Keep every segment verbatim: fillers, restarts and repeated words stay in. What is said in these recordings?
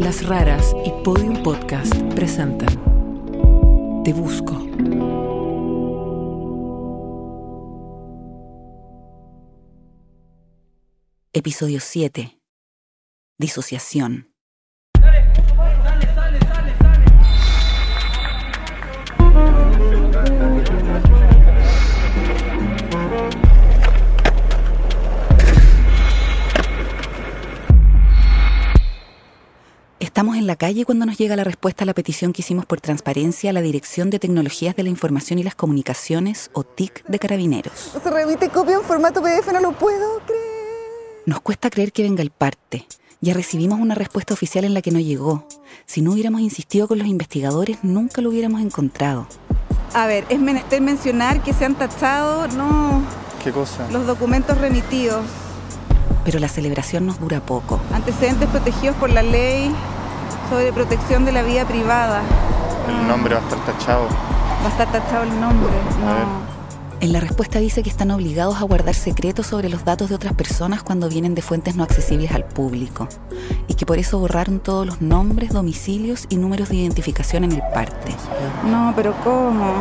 Las Raras y Podium Podcast presentan Te Busco. Episodio siete. Disociación. Estamos en la calle cuando nos llega la respuesta a la petición que hicimos por transparencia a la Dirección de Tecnologías de la Información y las Comunicaciones, o T I C, de Carabineros. Se remite copia en formato P D F, no lo puedo creer. Nos cuesta creer que venga el parte. Ya recibimos una respuesta oficial en la que no llegó. Si no hubiéramos insistido con los investigadores, nunca lo hubiéramos encontrado. A ver, es menester mencionar que se han tachado, no... ¿Qué cosa? Los documentos remitidos. Pero la celebración nos dura poco. Antecedentes protegidos por la ley sobre protección de la vida privada. El nombre va a estar tachado. Va a estar tachado el nombre, no. En la respuesta dice que están obligados a guardar secretos sobre los datos de otras personas cuando vienen de fuentes no accesibles al público, y que por eso borraron todos los nombres, domicilios y números de identificación en el parte. No, pero ¿cómo?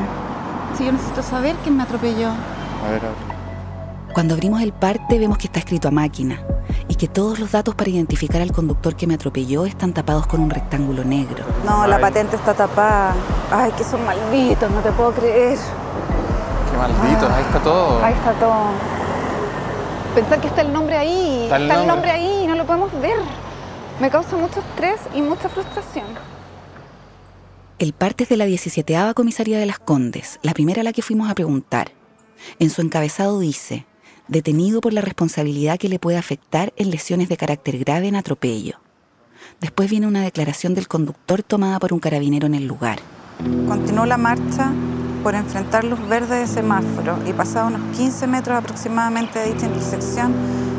Si yo necesito saber quién me atropelló. A ver, a ver. Cuando abrimos el parte vemos que está escrito a máquina, y que todos los datos para identificar al conductor que me atropelló están tapados con un rectángulo negro. No, la Ay. patente está tapada. Ay, que son malditos, no te puedo creer. Qué malditos, ah, ahí está todo. Ahí está todo. Pensar que está el nombre ahí, está el, está nombre. el nombre ahí, no lo podemos ver. Me causa mucho estrés y mucha frustración. El parte es de la diecisiete Comisaría de Las Condes, la primera a la que fuimos a preguntar. En su encabezado dice: detenido por la responsabilidad que le puede afectar en lesiones de carácter grave en atropello. Después viene una declaración del conductor tomada por un carabinero en el lugar. Continuó la marcha por enfrentar luz verde de semáforo y pasado unos quince metros aproximadamente de dicha intersección,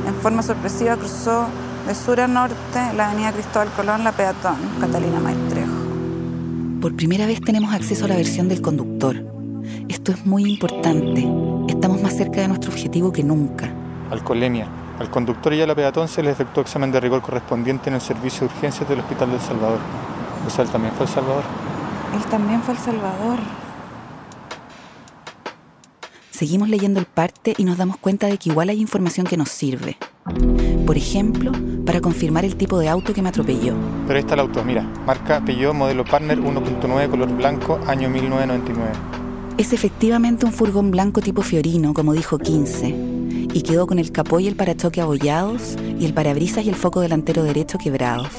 en forma sorpresiva cruzó de sur a norte la avenida Cristóbal Colón, la peatón Catalina Maestrejo. Por primera vez tenemos acceso a la versión del conductor. Esto es muy importante. Estamos más cerca de nuestro objetivo que nunca. Alcoholemia. Al conductor y a la peatón se les efectuó examen de rigor correspondiente en el servicio de urgencias del Hospital del Salvador. O sea, él también fue al Salvador. Él también fue al Salvador. Seguimos leyendo el parte y nos damos cuenta de que igual hay información que nos sirve. Por ejemplo, para confirmar el tipo de auto que me atropelló. Pero ahí está el auto, mira. Marca Peugeot, modelo Partner uno punto nueve, color blanco, año mil novecientos noventa y nueve. Es efectivamente un furgón blanco tipo Fiorino, como dijo quince, y quedó con el capó y el parachoque abollados y el parabrisas y el foco delantero derecho quebrados.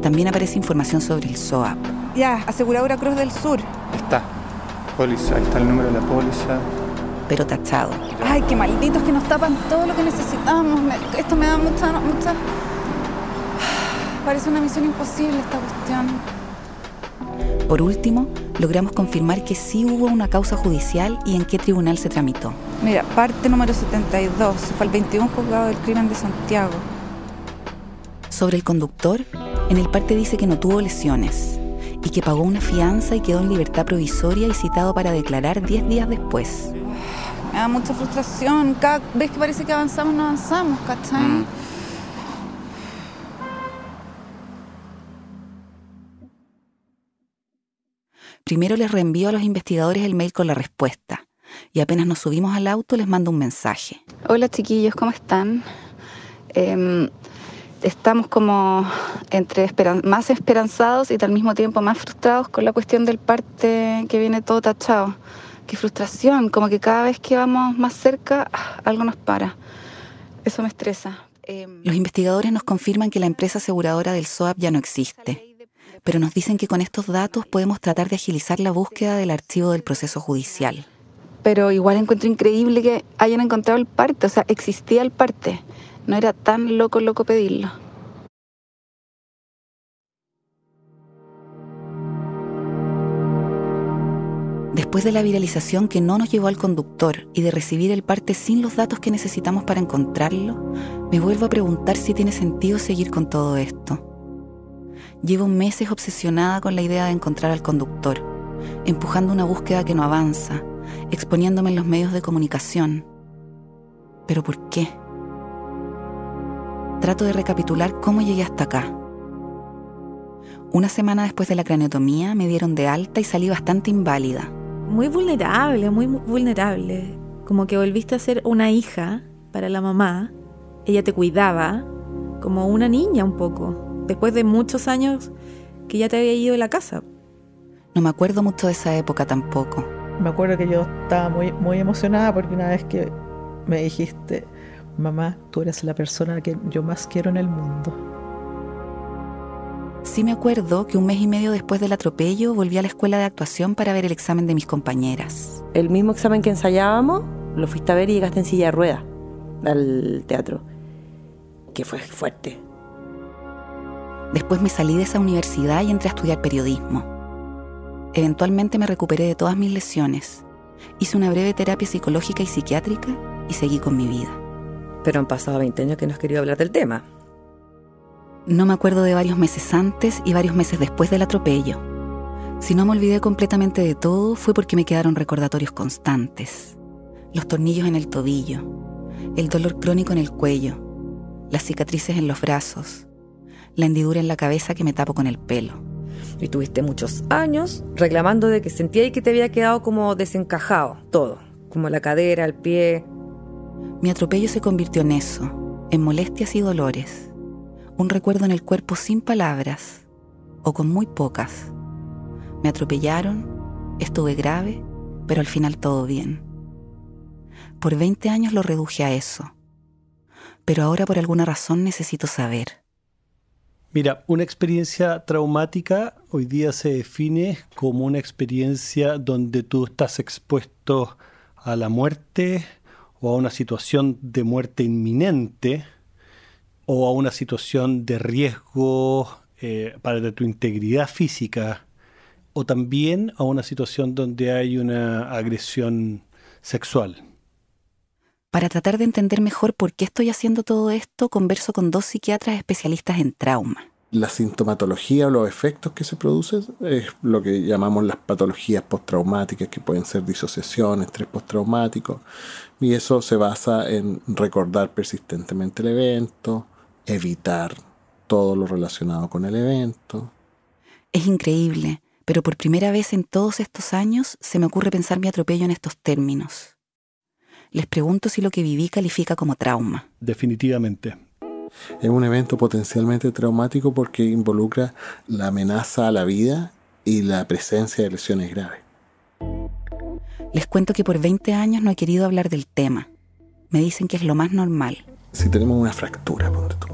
También aparece información sobre el SOAP. Ya, aseguradora Cruz del Sur. Está. Póliza, ahí está el número de la póliza. Pero tachado. Ay, qué malditos que nos tapan todo lo que necesitamos. Me, esto me da mucha, mucha... Parece una misión imposible esta cuestión. Por último, logramos confirmar que sí hubo una causa judicial y en qué tribunal se tramitó. Mira, parte número setenta y dos, fue el veintiuno Juzgado del Crimen de Santiago. Sobre el conductor, en el parte dice que no tuvo lesiones y que pagó una fianza y quedó en libertad provisoria y citado para declarar diez días después. Me da mucha frustración. Cada vez que parece que avanzamos, no avanzamos, ¿cachai? Mm. Primero les reenvío a los investigadores el mail con la respuesta y apenas nos subimos al auto les mando un mensaje. Hola chiquillos, ¿cómo están? Eh, estamos como entre esperan- más esperanzados y al mismo tiempo más frustrados con la cuestión del parte que viene todo tachado. Qué frustración, como que cada vez que vamos más cerca algo nos para. Eso me estresa. Eh, los investigadores nos confirman que la empresa aseguradora del SOAP ya no existe. Pero nos dicen que con estos datos podemos tratar de agilizar la búsqueda del archivo del proceso judicial. Pero igual encuentro increíble que hayan encontrado el parte, o sea, existía el parte. No era tan loco, loco pedirlo. Después de la viralización que no nos llevó al conductor y de recibir el parte sin los datos que necesitamos para encontrarlo, me vuelvo a preguntar si tiene sentido seguir con todo esto. Llevo meses obsesionada con la idea de encontrar al conductor, empujando una búsqueda que no avanza, exponiéndome en los medios de comunicación. ¿Pero por qué? Trato de recapitular cómo llegué hasta acá. Una semana después de la craneotomía me dieron de alta y salí bastante inválida. Muy vulnerable, muy vulnerable. Como que volviste a ser una hija para la mamá. Ella te cuidaba como una niña un poco, después de muchos años que ya te había ido de la casa. No me acuerdo mucho de esa época tampoco. Me acuerdo que yo estaba muy, muy emocionada porque una vez que me dijiste, mamá, tú eres la persona que yo más quiero en el mundo. Sí me acuerdo que un mes y medio después del atropello volví a la escuela de actuación para ver el examen de mis compañeras. El mismo examen que ensayábamos, lo fuiste a ver y llegaste en silla de ruedas al teatro, que fue fuerte. Después me salí de esa universidad y entré a estudiar periodismo. Eventualmente me recuperé de todas mis lesiones. Hice una breve terapia psicológica y psiquiátrica y seguí con mi vida. Pero han pasado veinte años que no has querido hablar del tema. No me acuerdo de varios meses antes y varios meses después del atropello. Si no me olvidé completamente de todo, fue porque me quedaron recordatorios constantes. Los tornillos en el tobillo, el dolor crónico en el cuello, las cicatrices en los brazos, la hendidura en la cabeza que me tapo con el pelo. Y tuviste muchos años reclamando de que sentías que te había quedado como desencajado todo, como la cadera, el pie. Mi atropello se convirtió en eso, en molestias y dolores. Un recuerdo en el cuerpo sin palabras, o con muy pocas. Me atropellaron, estuve grave, pero al final todo bien. Por veinte años lo reduje a eso. Pero ahora por alguna razón necesito saber. Mira, una experiencia traumática hoy día se define como una experiencia donde tú estás expuesto a la muerte o a una situación de muerte inminente, o a una situación de riesgo eh, para tu integridad física, o también a una situación donde hay una agresión sexual. Para tratar de entender mejor por qué estoy haciendo todo esto, converso con dos psiquiatras especialistas en trauma. La sintomatología o los efectos que se producen es lo que llamamos las patologías postraumáticas, que pueden ser disociación, estrés postraumático, y eso se basa en recordar persistentemente el evento, evitar todo lo relacionado con el evento. Es increíble, pero por primera vez en todos estos años se me ocurre pensar mi atropello en estos términos. Les pregunto si lo que viví califica como trauma. Definitivamente. Es un evento potencialmente traumático porque involucra la amenaza a la vida y la presencia de lesiones graves. Les cuento que por veinte años no he querido hablar del tema. Me dicen que es lo más normal. Si tenemos una fractura, ponte tú.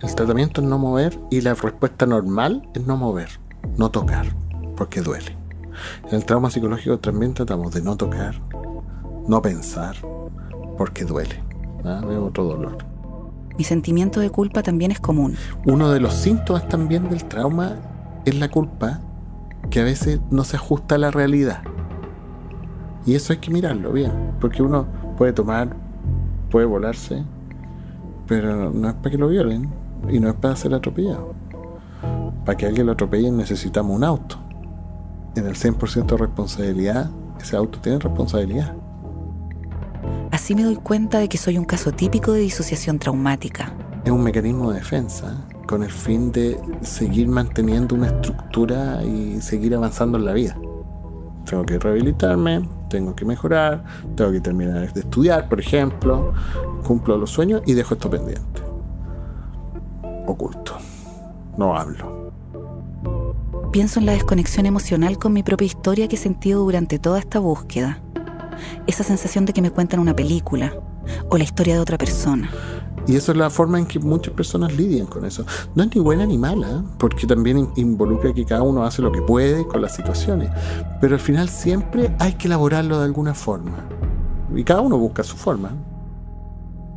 El tratamiento es no mover y la respuesta normal es no mover, no tocar, porque duele. En el trauma psicológico también tratamos de no tocar, no pensar, porque duele. ¿Ah? Es otro dolor. Mi sentimiento de culpa también es común. Uno de los síntomas también del trauma es la culpa, que a veces no se ajusta a la realidad. Y eso hay que mirarlo bien, porque uno puede tomar, puede volarse, pero no es para que lo violen y no es para ser atropellado. Para que alguien lo atropelle necesitamos un auto. En el cien por ciento de responsabilidad, ese auto tiene responsabilidad. Así me doy cuenta de que soy un caso típico de disociación traumática. Es un mecanismo de defensa con el fin de seguir manteniendo una estructura y seguir avanzando en la vida. Tengo que rehabilitarme, tengo que mejorar, tengo que terminar de estudiar, por ejemplo, cumplo los sueños y dejo esto pendiente. Oculto. No hablo. Pienso en la desconexión emocional con mi propia historia que he sentido durante toda esta búsqueda. Esa sensación de que me cuentan una película o la historia de otra persona. Y eso es la forma en que muchas personas lidian con eso. No es ni buena ni mala, porque también involucra que cada uno hace lo que puede con las situaciones. Pero al final siempre hay que elaborarlo de alguna forma. Y cada uno busca su forma.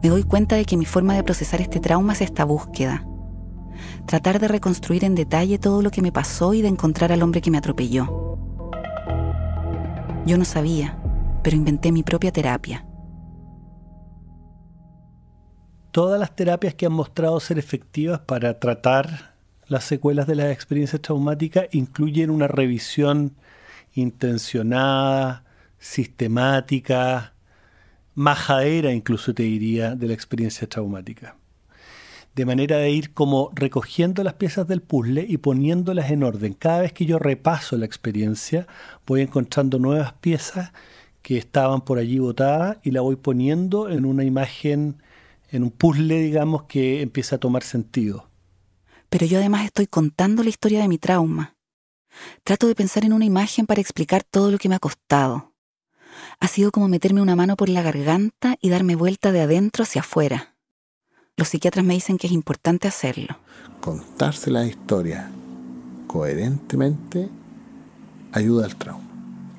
Me doy cuenta de que mi forma de procesar este trauma es esta búsqueda. Tratar de reconstruir en detalle todo lo que me pasó y de encontrar al hombre que me atropelló. Yo no sabía, pero inventé mi propia terapia. Todas las terapias que han mostrado ser efectivas para tratar las secuelas de las experiencias traumáticas incluyen una revisión intencionada, sistemática, majadera incluso te diría, de la experiencia traumática. de manera de ir como recogiendo las piezas del puzzle y poniéndolas en orden. Cada vez que yo repaso la experiencia, voy encontrando nuevas piezas que estaban por allí botadas y la voy poniendo en una imagen, en un puzzle, digamos, que empieza a tomar sentido. Pero yo además estoy contando la historia de mi trauma. Trato de pensar en una imagen para explicar todo lo que me ha costado. Ha sido como meterme una mano por la garganta y darme vuelta de adentro hacia afuera. Los psiquiatras me dicen que es importante hacerlo. Contarse las historias coherentemente ayuda al trauma,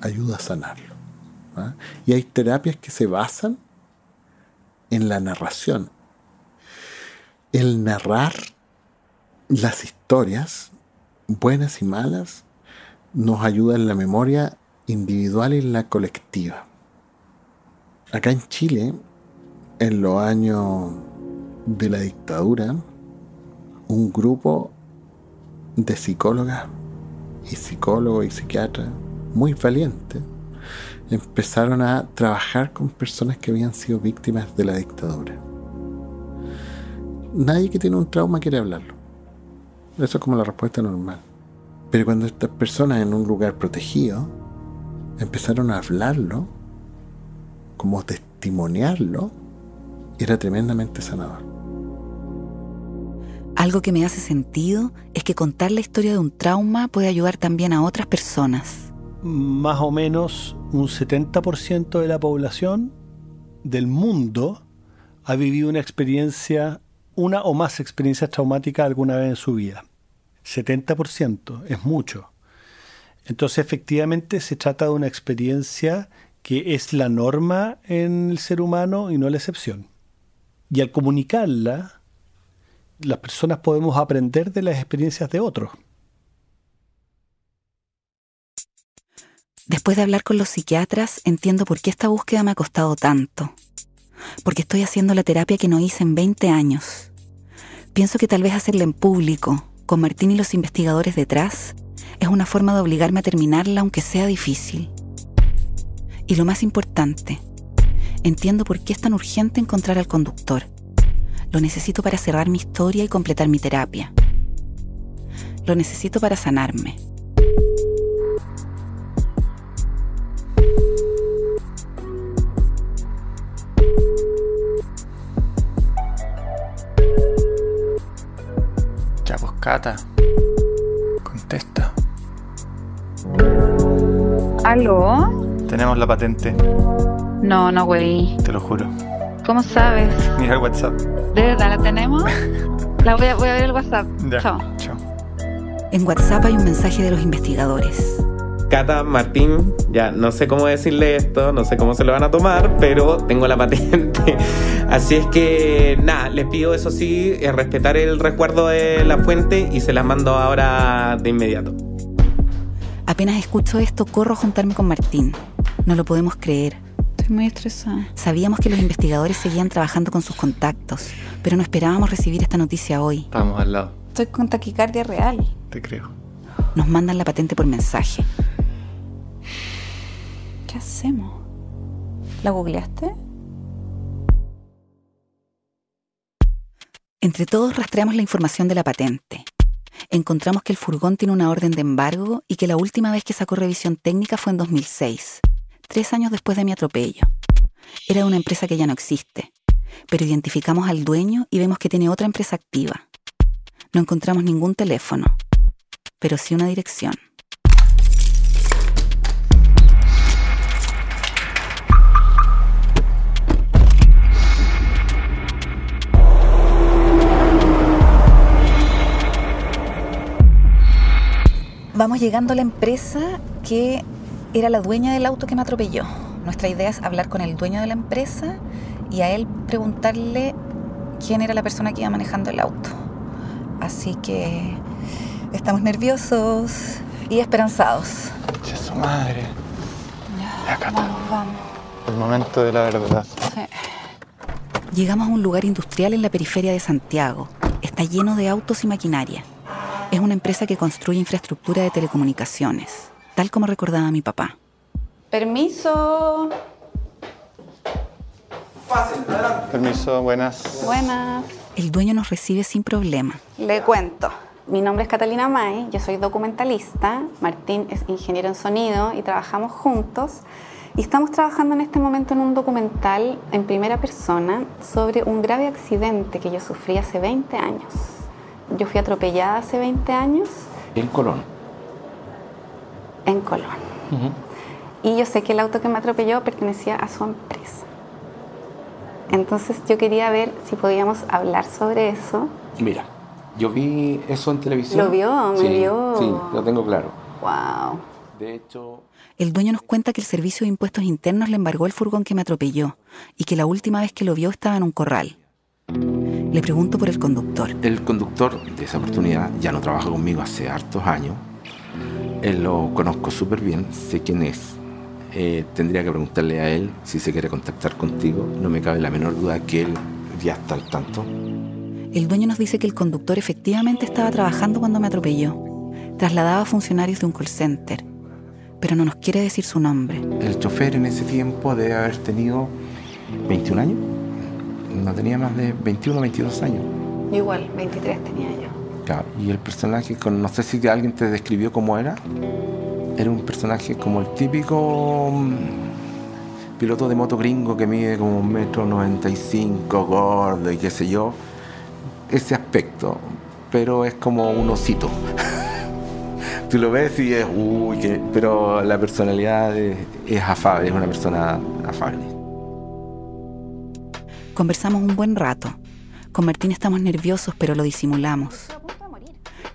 ayuda a sanarlo. ¿Ah? Y hay terapias que se basan en la narración. El narrar las historias, buenas y malas, nos ayuda en la memoria individual y en la colectiva. Acá en Chile, en los años de la dictadura, un grupo de psicólogas y psicólogos y psiquiatras muy valientes empezaron a trabajar con personas que habían sido víctimas de la dictadura. Nadie que tiene un trauma quiere hablarlo. Eso es como la respuesta normal. Pero cuando estas personas en un lugar protegido empezaron a hablarlo, como testimoniarlo, era tremendamente sanador. Algo que me hace sentido es que contar la historia de un trauma puede ayudar también a otras personas. Más o menos un setenta por ciento de la población del mundo ha vivido una experiencia, una o más experiencias traumáticas alguna vez en su vida. setenta por ciento es mucho. Entonces, efectivamente, se trata de una experiencia que es la norma en el ser humano y no la excepción. Y al comunicarla, las personas podemos aprender de las experiencias de otros. Después de hablar con los psiquiatras, entiendo por qué esta búsqueda me ha costado tanto. Porque estoy haciendo la terapia que no hice en veinte años. Pienso que tal vez hacerla en público, con Martín y los investigadores detrás, es una forma de obligarme a terminarla aunque sea difícil. Y lo más importante, entiendo por qué es tan urgente encontrar al conductor. Lo necesito para cerrar mi historia y completar mi terapia. Lo necesito para sanarme. Cata, contesta. ¿Aló? Tenemos la patente. No, no, güey. Te lo juro. ¿Cómo sabes? Mira el WhatsApp. ¿De verdad la tenemos? La voy a, voy a ver el WhatsApp. Ya. Chao. Chao. En WhatsApp hay un mensaje de los investigadores. Cata, Martín, ya no sé cómo decirle esto, no sé cómo se lo van a tomar, pero tengo la patente. Así es que, nada, les pido eso sí, respetar el resguardo de la fuente y se las mando ahora de inmediato. Apenas escucho esto, corro a juntarme con Martín. No lo podemos creer. Estoy muy estresada. Sabíamos que los investigadores seguían trabajando con sus contactos, pero no esperábamos recibir esta noticia hoy. Estábamos al lado. Estoy con taquicardia real. Te creo. Nos mandan la patente por mensaje. ¿Qué hacemos? ¿La googleaste? Entre todos rastreamos la información de la patente. Encontramos que el furgón tiene una orden de embargo y que la última vez que sacó revisión técnica fue en dos mil seis, tres años después de mi atropello. Era de una empresa que ya no existe, pero identificamos al dueño y vemos que tiene otra empresa activa. No encontramos ningún teléfono, pero sí una dirección. Vamos llegando a la empresa que era la dueña del auto que me atropelló. Nuestra idea es hablar con el dueño de la empresa y a él preguntarle quién era la persona que iba manejando el auto. Así que estamos nerviosos y esperanzados. ¡Che, su madre! Ya, Cata. Vamos, vamos. El momento de la verdad. Sí. Llegamos a un lugar industrial en la periferia de Santiago. Está lleno de autos y maquinaria. Es una empresa que construye infraestructura de telecomunicaciones, tal como recordaba mi papá. Permiso. Pasen, adelante. Permiso, buenas. Buenas. el dueño nos recibe sin problema. Le cuento. Mi nombre es Catalina May, yo soy documentalista, Martín es ingeniero en sonido y trabajamos juntos. Y estamos trabajando en este momento en un documental en primera persona sobre un grave accidente que yo sufrí hace veinte años. Yo fui atropellada hace veinte años. ¿En Colón? En Colón. Uh-huh. Y yo sé que el auto que me atropelló pertenecía a su empresa. Entonces yo quería ver si podíamos hablar sobre eso. Mira, yo vi eso en televisión. ¿Lo vio? ¿Me sí, vio? Sí, lo tengo claro. Wow. De hecho... El dueño nos cuenta que el Servicio de Impuestos Internos le embargó el furgón que me atropelló y que la última vez que lo vio estaba en un corral. Le pregunto por el conductor. El conductor de esa oportunidad ya no trabaja conmigo hace hartos años. Él lo conozco súper bien, sé quién es. Eh, tendría que preguntarle a él si se quiere contactar contigo. No me cabe la menor duda que él ya está al tanto. El dueño nos dice que el conductor efectivamente estaba trabajando cuando me atropelló. Trasladaba a funcionarios de un call center, pero no nos quiere decir su nombre. El chofer en ese tiempo debe haber tenido veintiún años. No tenía más de veintiuno, veintidós años. Igual, veintitrés tenía yo. Claro, y el personaje, con, no sé si alguien te describió cómo era. Era un personaje como el típico piloto de moto gringo que mide como un metro noventa y cinco, gordo y qué sé yo. Ese aspecto, pero es como un osito. Tú lo ves y es, uy, que... pero la personalidad es, es afable, es una persona afable. Conversamos un buen rato. Con Martín estamos nerviosos, pero lo disimulamos.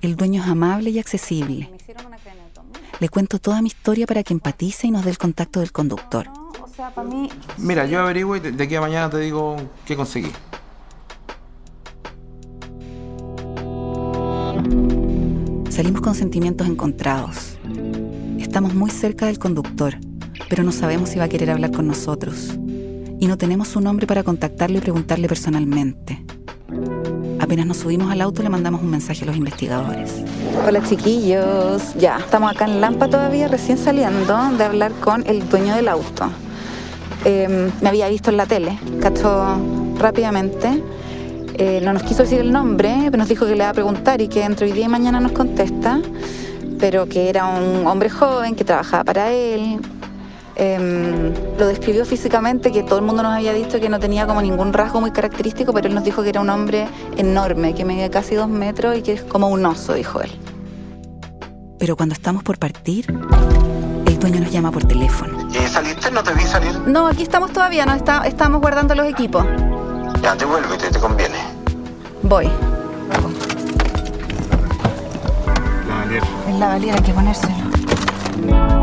El dueño es amable y accesible. Le cuento toda mi historia para que empatice y nos dé el contacto del conductor. O sea, para mí... Mira, yo averiguo y de aquí a mañana te digo qué conseguí. Salimos con sentimientos encontrados. Estamos muy cerca del conductor, pero no sabemos si va a querer hablar con nosotros. Y no tenemos su nombre para contactarlo y preguntarle personalmente. Apenas nos subimos al auto, le mandamos un mensaje a los investigadores. Hola, chiquillos. Ya, estamos acá en Lampa todavía, recién saliendo de hablar con el dueño del auto. Eh, me había visto en la tele, cachó rápidamente. Eh, no nos quiso decir el nombre, pero nos dijo que le iba a preguntar y que entre hoy día y mañana nos contesta, pero que era un hombre joven que trabajaba para él. Eh, lo describió físicamente, que todo el mundo nos había dicho que no tenía como ningún rasgo muy característico, pero él nos dijo que era un hombre enorme, que medía casi dos metros y que es como un oso, dijo él. Pero cuando estamos por partir, el dueño nos llama por teléfono. Eh, ¿Saliste? ¿No te vi salir? No, aquí estamos todavía, no está, estamos guardando los equipos. Ya, te vuelvo y te, te conviene. Voy. La valiera. Es la valiera, hay que ponérselo.